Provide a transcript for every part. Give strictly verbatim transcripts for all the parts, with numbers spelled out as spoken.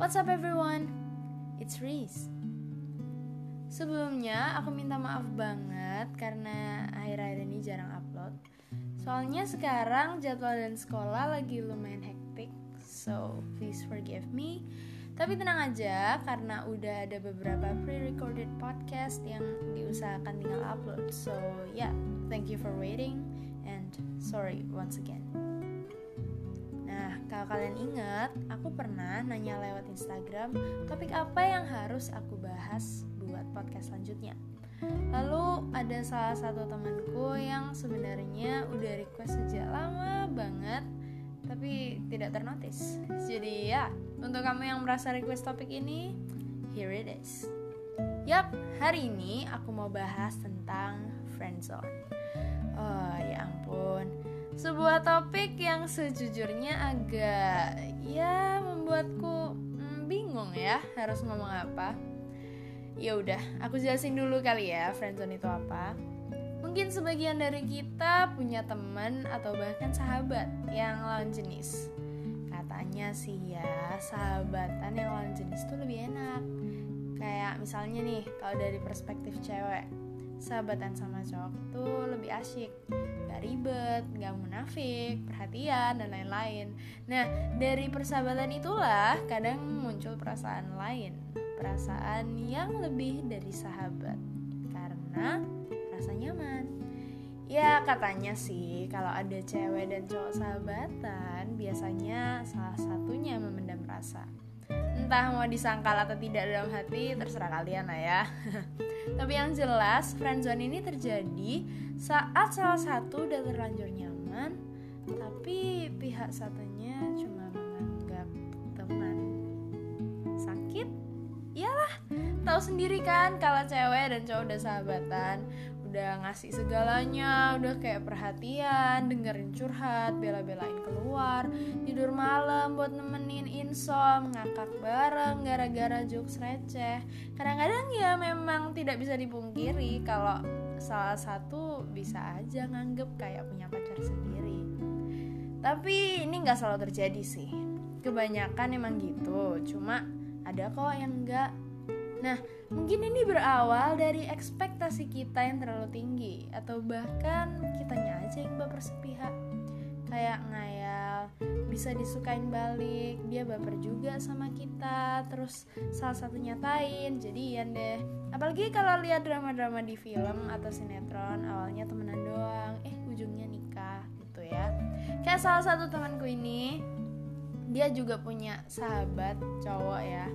What's up everyone? It's Riz. Sebelumnya aku minta maaf banget karena akhir-akhir ini jarang upload. Soalnya sekarang jadwal dan sekolah lagi lumayan hektik, so please forgive me. Tapi tenang aja karena udah ada beberapa pre-recorded podcast yang diusahakan tinggal upload. So yeah, thank you for waiting and sorry once again. Nah, kalau kalian ingat, aku pernah nanya lewat Instagram topik apa yang harus aku bahas buat podcast selanjutnya. Lalu ada salah satu temanku yang sebenarnya udah request sejak lama banget, tapi tidak ternotis. Jadi ya, untuk kamu yang merasa request topik ini, here it is. Yap, hari ini aku mau bahas tentang friendzone. Oh ya ampun, sebuah topik yang sejujurnya agak, ya, membuatku hmm, bingung ya harus ngomong apa. Ya udah, aku jelasin dulu kali ya friendzone itu apa. Mungkin sebagian dari kita punya teman atau bahkan sahabat yang lawan jenis. Katanya sih ya, sahabatan yang lawan jenis tuh lebih enak. Kayak misalnya nih, kalau dari perspektif cewek, sahabatan sama cowok tuh lebih asyik, gak ribet, gak munafik, perhatian, dan lain-lain. Nah, dari persahabatan itulah kadang muncul perasaan lain, perasaan yang lebih dari sahabat, karena rasa nyaman. Ya katanya sih, kalau ada cewek dan cowok sahabatan, biasanya salah satunya memendam rasa. Entah mau disangkal atau tidak dalam hati, terserah kalian lah ya. Tapi yang jelas, friendzone ini terjadi saat salah satu udah terlanjur nyaman, tapi pihak satunya cuma menganggap teman. Sakit? Iyalah, tahu sendiri kan kalau cewek dan cowok udah sahabatan, udah ngasih segalanya, udah kayak perhatian, dengerin curhat, bela-belain keluar, tidur malam buat nemenin insom, ngakak bareng gara-gara jokes receh. Kadang-kadang ya memang tidak bisa dipungkiri kalau salah satu bisa aja nganggep kayak punya pacar sendiri. Tapi ini gak selalu terjadi sih, kebanyakan emang gitu, cuma ada kok yang enggak. Nah, mungkin ini berawal dari ekspektasi kita yang terlalu tinggi, atau bahkan kitanya aja yang baper sepihak. Kayak ngayal, bisa disukain balik, dia baper juga sama kita, terus salah satu nyatain, jadian deh. Apalagi kalau lihat drama-drama di film atau sinetron, awalnya temenan doang, eh ujungnya nikah gitu ya. Kayak salah satu temanku ini, dia juga punya sahabat cowok ya.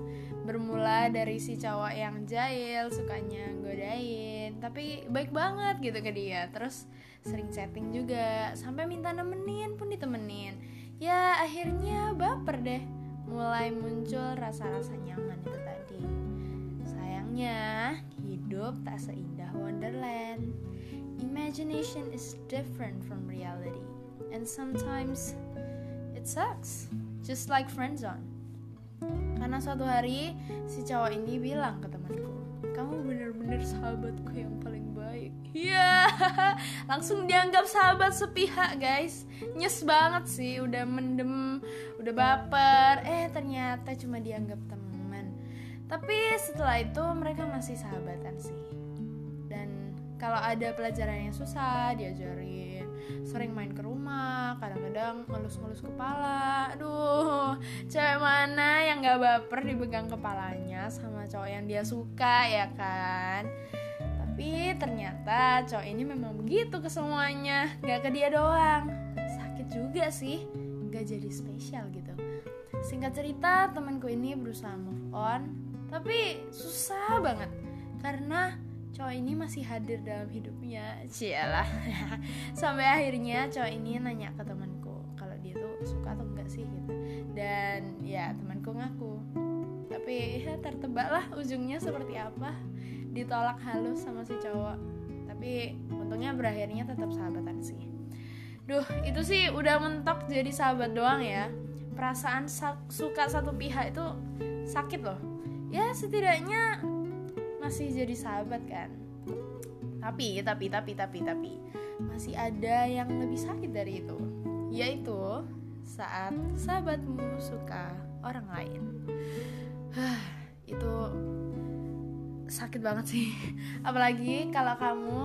Bermula dari si cowok yang jahil, sukanya godain, tapi baik banget gitu ke dia. Terus sering chatting juga, sampai minta nemenin pun ditemenin. Ya akhirnya baper deh, mulai muncul rasa-rasa nyaman itu tadi. Sayangnya, hidup tak seindah Wonderland. Imagination is different from reality. And sometimes it sucks. Just like friendzone. Karena suatu hari si cowok ini bilang ke temanku, "Kamu bener-bener sahabatku yang paling baik." Iya, yeah. Langsung dianggap sahabat sepihak guys. Nyes banget sih, udah mendem, udah baper. Eh ternyata cuma dianggap teman. Tapi setelah itu mereka masih sahabatan sih. Dan kalau ada pelajaran yang susah diajarin, sering main ke rumah, kadang-kadang ngelus-ngelus kepala. Aduh, cewek mana yang gak baper dipegang kepalanya sama cowok yang dia suka ya kan. Tapi ternyata cowok ini memang begitu ke semuanya, gak ke dia doang. Sakit juga sih, gak jadi spesial gitu. Singkat cerita, temanku ini berusaha move on, tapi susah banget karena cowok ini masih hadir dalam hidupnya. Cialah. Sampai akhirnya cowok ini nanya ke temanku kalau dia tuh suka atau enggak sih gitu. Dan ya temanku ngaku. Tapi ya tertebaklah ujungnya seperti apa. Ditolak halus sama si cowok. Tapi untungnya berakhirnya tetap sahabatan sih. Duh, itu sih udah mentok jadi sahabat doang ya. Perasaan suka satu pihak itu sakit loh. Ya setidaknya masih jadi sahabat kan. Tapi, tapi, tapi, tapi, tapi masih ada yang lebih sakit dari itu, yaitu saat sahabatmu suka orang lain. Itu sakit banget sih. Apalagi kalau kamu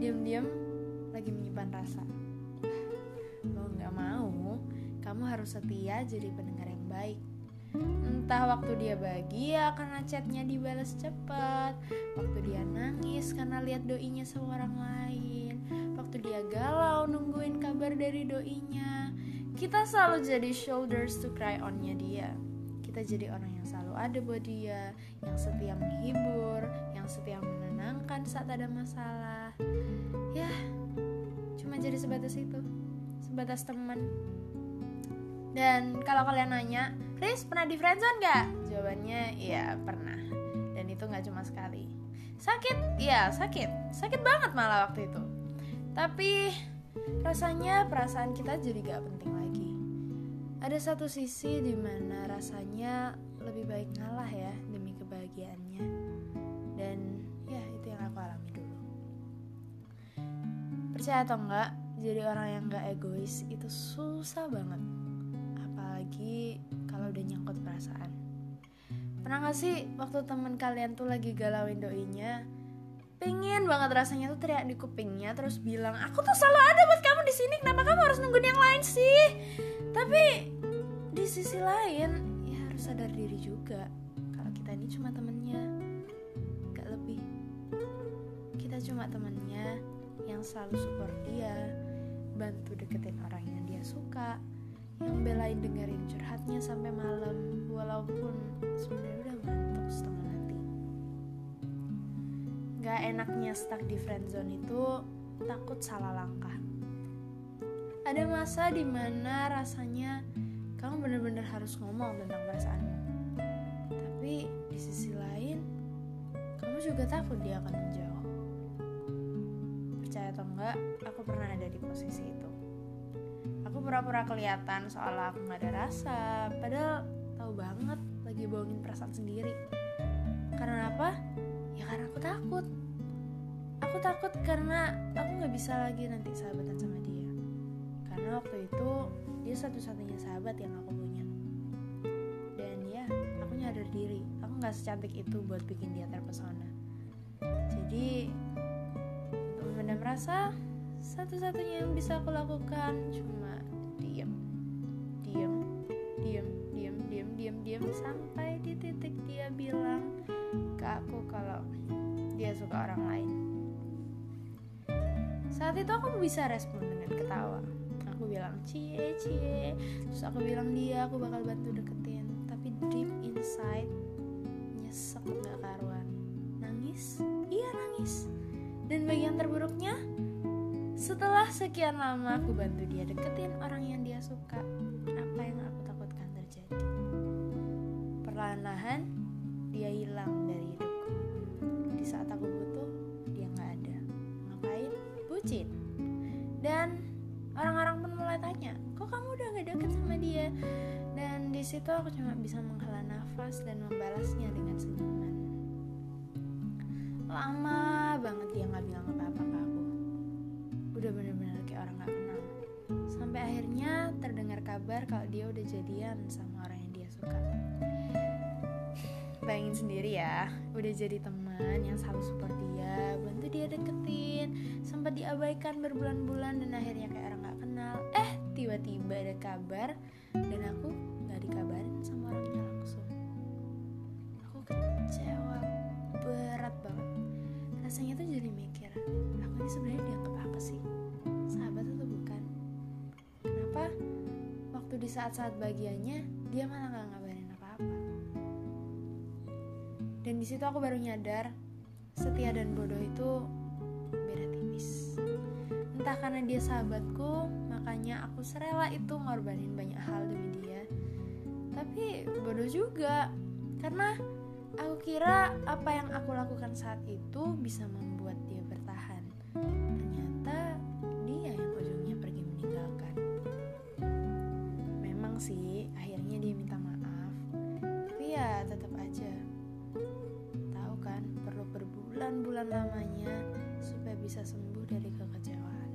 diam-diam lagi menyimpan rasa. Lo gak mau, kamu harus setia jadi pendengar yang baik. Entah waktu dia bahagia karena chatnya dibalas cepat, waktu dia nangis karena lihat doinya sama orang lain, waktu dia galau nungguin kabar dari doinya. Kita selalu jadi shoulders to cry on-nya dia. Kita jadi orang yang selalu ada buat dia, yang setia menghibur, yang setia menenangkan saat ada masalah. Ya, cuma jadi sebatas itu, sebatas teman. Dan kalau kalian nanya, Riz pernah di friendzone gak? Jawabannya, ya pernah. Dan itu gak cuma sekali. Sakit? Ya sakit. Sakit banget malah waktu itu. Tapi rasanya perasaan kita jadi gak penting lagi. Ada satu sisi dimana rasanya lebih baik ngalah ya demi kebahagiaannya. Dan ya itu yang aku alami dulu. Percaya atau enggak, jadi orang yang gak egois itu susah banget. Apalagi kalau udah nyangkut perasaan. Pernah gak sih waktu temen kalian tuh lagi galauin doinya, pengen banget rasanya tuh teriak di kupingnya terus bilang, aku tuh selalu ada buat kamu di sini, kenapa kamu harus nungguin yang lain sih? Tapi di sisi lain ya harus sadar diri juga kalau kita ini cuma temennya, gak lebih. Kita cuma temennya yang selalu support dia, bantu deketin orang yang dia suka, yang belain dengerin curhatnya sampai malam walaupun sebenarnya udah ngantuk setengah mati. Gak enaknya stuck di friendzone itu takut salah langkah. Ada masa dimana rasanya kamu benar-benar harus ngomong tentang perasaanmu, tapi di sisi lain kamu juga takut dia akan menjauh. Percaya atau enggak, aku pernah ada di posisi itu. Aku pura-pura kelihatan seolah aku gak ada rasa, padahal tahu banget lagi bohongin perasaan sendiri. Karena apa? Ya karena aku takut. Aku takut karena aku gak bisa lagi nanti sahabatan sama dia. Karena waktu itu dia satu-satunya sahabat yang aku punya. Dan ya, aku nyadar diri, aku gak secantik itu buat bikin dia terpesona. Jadi untuk memendam rasa, satu-satunya yang bisa aku lakukan cuma diam, diam, diam, diam, diam, diam, diam sampai di titik dia bilang ke aku kalau dia suka orang lain. Saat itu aku bisa respon dengan ketawa. Aku bilang cie cie, terus aku bilang dia aku bakal bantu deketin. Tapi deep inside nyesek nggak karuan, nangis, iya nangis. Dan bagian terburuknya, setelah sekian lama aku bantu dia deketin orang yang dia suka, apa yang aku takutkan terjadi? Perlahan-lahan dia hilang dari hidupku. Di saat aku butuh, dia gak ada. Ngapain? Bucin. Dan orang-orang pun mulai tanya, kok kamu udah gak deket sama dia? Dan di situ aku cuma bisa menghela nafas dan membalasnya dengan senyuman. Lama banget dia gak bilang apa-apa ke aku. Udah benar-benar kayak orang gak kenal. Sampai akhirnya terdengar kabar kalau dia udah jadian sama orang yang dia suka. Bayangin sendiri ya, udah jadi teman yang selalu support dia, bantu dia deketin, sempat diabaikan berbulan-bulan dan akhirnya kayak orang gak kenal. Eh, tiba-tiba ada kabar dan aku gak dikabarin sama orangnya langsung. Aku kecewa berat banget. Rasanya tuh jadi mikir, aku ini sebenarnya dianggap apa sih? Sahabat atau bukan? Kenapa waktu di saat-saat bahagianya dia malah gak ngabarin apa-apa? Dan di situ aku baru nyadar setia dan bodoh itu beda tipis. Entah karena dia sahabatku, makanya aku serela itu ngorbanin banyak hal demi dia. Tapi bodoh juga, karena aku kira apa yang aku lakukan saat itu bisa membuat dia bertahan. Ternyata dia yang ujungnya pergi meninggalkan. Memang sih akhirnya dia minta maaf, tapi ya tetap aja. Tahu kan perlu berbulan-bulan lamanya supaya bisa sembuh dari kekecewaan.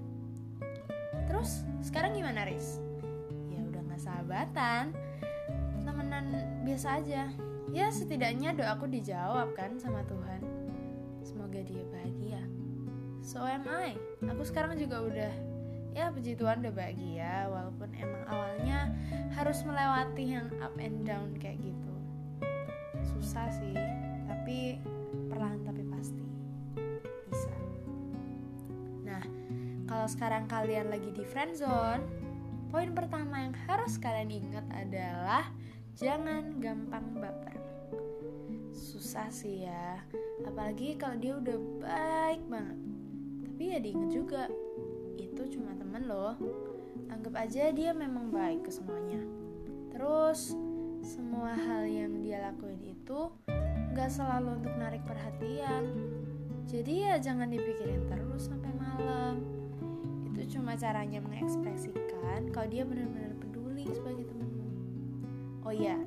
Terus sekarang gimana, Riz? Ya udah persahabatan, temenan biasa aja. Ya setidaknya doaku dijawab kan sama Tuhan. Semoga dia bahagia. So am I. Aku sekarang juga udah, ya puji Tuhan udah bahagia. Walaupun emang awalnya harus melewati yang up and down kayak gitu. Susah sih, tapi perlahan tapi pasti bisa. Nah, kalau sekarang kalian lagi di friendzone, poin pertama yang harus kalian ingat adalah jangan gampang baper. Susah sih ya, apalagi kalau dia udah baik banget. Tapi ya diingat juga, itu cuma teman loh. Anggap aja dia memang baik ke semuanya. Terus semua hal yang dia lakuin itu gak selalu untuk narik perhatian. Jadi ya jangan dipikirin terus sampai malam. Itu cuma caranya mengekspresikan kalau dia benar-benar peduli sebagai teman. Oh iya,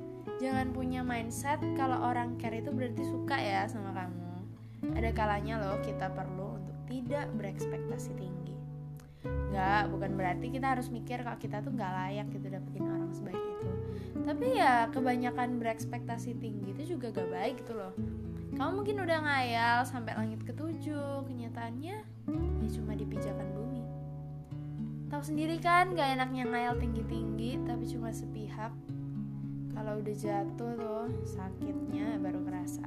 jangan punya mindset kalau orang care itu berarti suka ya sama kamu. Ada kalanya loh kita perlu untuk tidak berekspektasi tinggi. Enggak, bukan berarti kita harus mikir kalau kita tuh gak layak gitu dapetin orang sebaik itu. Tapi ya kebanyakan berekspektasi tinggi itu juga gak baik gitu loh. Kamu mungkin udah ngayal sampai langit ketujuh, kenyataannya ya cuma di pijakan bumi. Tahu sendiri kan gak enaknya ngayal tinggi-tinggi tapi cuma sepihak. Kalau udah jatuh tuh sakitnya baru kerasa.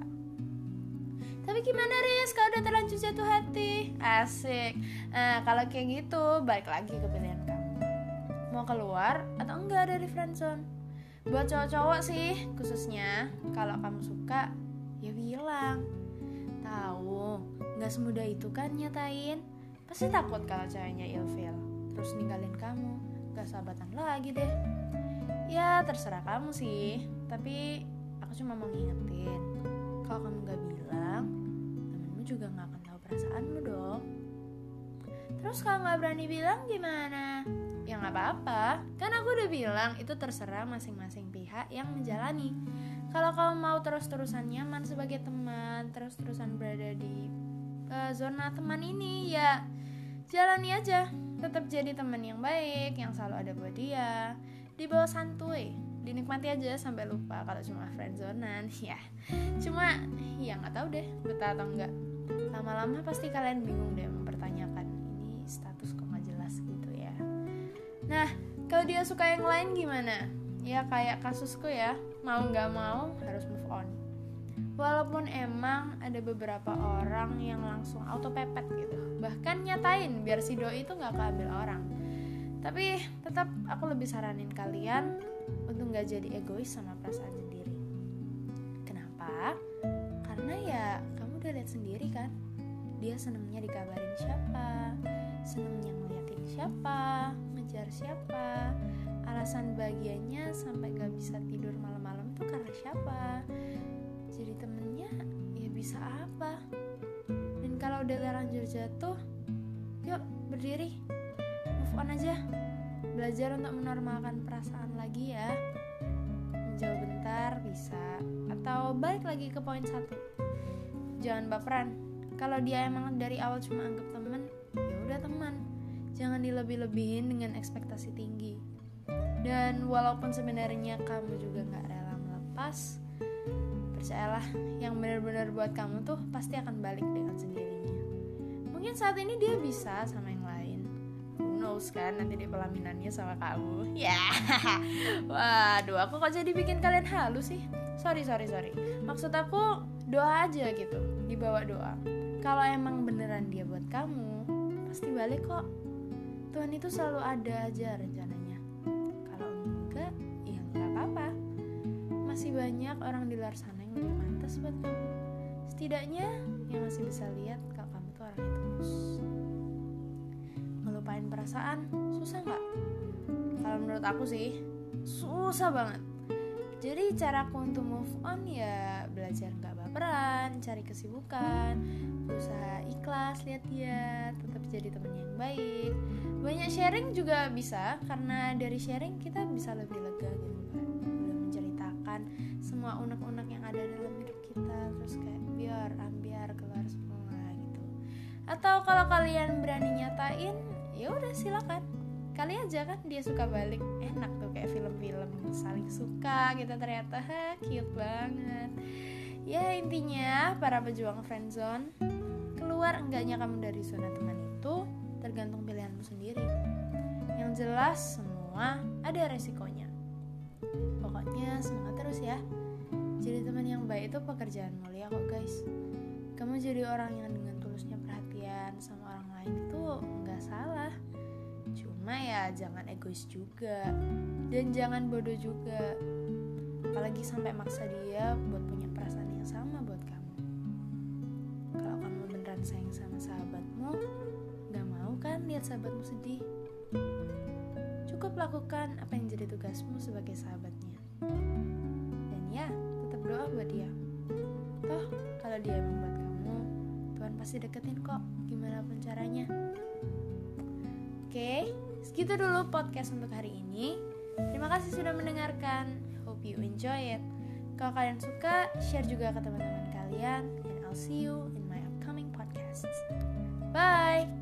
Tapi gimana Riz kalau udah terlanjur jatuh hati? Asik. Nah, kalau kayak gitu balik lagi ke pilihan kamu. Mau keluar atau enggak dari friendzone? Buat cowok-cowok sih khususnya, kalau kamu suka ya bilang. Tahu, enggak semudah itu kan nyatain. Pasti takut kalau ceweknya ilfeel, terus ninggalin kamu, enggak sahabatan lagi deh. Ya terserah kamu sih, tapi aku cuma mau ngingetin, kalau kamu gak bilang, temenmu juga gak akan tahu perasaanmu dong. Terus kalau gak berani bilang gimana? Ya gak apa-apa, kan aku udah bilang itu terserah masing-masing pihak yang menjalani. Kalau kamu mau terus-terusan nyaman sebagai teman, terus-terusan berada di uh, zona teman ini, ya jalani aja. Tetap jadi teman yang baik, yang selalu ada buat dia. Dibawa santuy, dinikmati aja sampai lupa kalau cuma friendzonan ya. Cuma ya nggak tahu deh betah atau enggak. Lama-lama pasti kalian bingung deh mempertanyakan ini status kok nggak jelas gitu ya. Nah kalau dia suka yang lain gimana? Ya kayak kasusku ya, mau nggak mau harus move on. Walaupun emang ada beberapa orang yang langsung auto pepet gitu, bahkan nyatain biar si doi itu nggak keambil orang. Tapi tetap aku lebih saranin kalian untuk gak jadi egois sama perasaan sendiri. Kenapa? Karena ya kamu udah lihat sendiri kan, dia senengnya dikabarin siapa, senengnya ngeliatin siapa, ngejar siapa, alasan bahagianya sampai gak bisa tidur malam-malam itu karena siapa. Jadi temennya ya bisa apa. Dan kalau udah terlanjur jatuh, yuk berdiri, move on aja. Belajar untuk menormalkan perasaan lagi ya. Menjauh bentar bisa, atau balik lagi ke poin satu. Jangan baperan. Kalau dia emang dari awal cuma anggap teman, ya udah teman. Jangan dilebih-lebihin dengan ekspektasi tinggi. Dan walaupun sebenarnya kamu juga nggak rela melepas, percayalah yang benar-benar buat kamu tuh pasti akan balik dengan sendirinya. Mungkin saat ini dia bisa sama yang lain. Knows kan nanti di pelaminannya sama kamu ya. Yeah. Waduh, aku kok jadi bikin kalian halus sih. Sorry sorry sorry, maksud aku doa aja gitu, dibawa doa. Kalau emang beneran dia buat kamu pasti balik kok. Tuhan itu selalu ada aja rencananya. Kalau enggak ya enggak apa-apa, masih banyak orang di luar sana yang lebih pantas buat kamu. Setidaknya yang masih bisa lihat kalau kamu tuh orangnya tulus. Ngelupain perasaan susah nggak? Kalau menurut aku sih susah banget. Jadi caraku untuk move on ya belajar nggak baperan, cari kesibukan, berusaha ikhlas lihat dia, tetap jadi teman yang baik. Banyak sharing juga bisa, karena dari sharing kita bisa lebih lega gitu kan. Udah menceritakan semua unek-unek yang ada dalam hidup kita, terus kayak biar ambiar keluar semua gitu. Atau kalau kalian berani nyatain, ya udah silakan. Kali aja kan dia suka balik, enak tuh kayak film-film saling suka gitu, ternyata ha, cute banget. Ya intinya para pejuang friendzone, keluar enggaknya kamu dari zona teman itu tergantung pilihanmu sendiri. Yang jelas semua ada resikonya. Pokoknya semangat terus ya. Jadi teman yang baik itu pekerjaan mulia kok guys. Kamu jadi orang yang dengan tulusnya perhatian sama orang lain itu enggak salah. Cuma ya jangan egois juga, dan jangan bodoh juga, apalagi sampai maksa dia buat punya perasaan yang sama buat kamu. Kalau kamu beneran sayang sama sahabatmu, gak mau kan lihat sahabatmu sedih? Cukup lakukan apa yang jadi tugasmu sebagai sahabatnya. Dan ya, tetap doa buat dia. Toh, kalau dia membuat kamu, Tuhan pasti deketin kok, gimana pun caranya. Oke, segitu dulu podcast untuk hari ini. Terima kasih sudah mendengarkan. Hope you enjoy it. Kalau kalian suka, share juga ke teman-teman kalian. And I'll see you in my upcoming podcasts. Bye!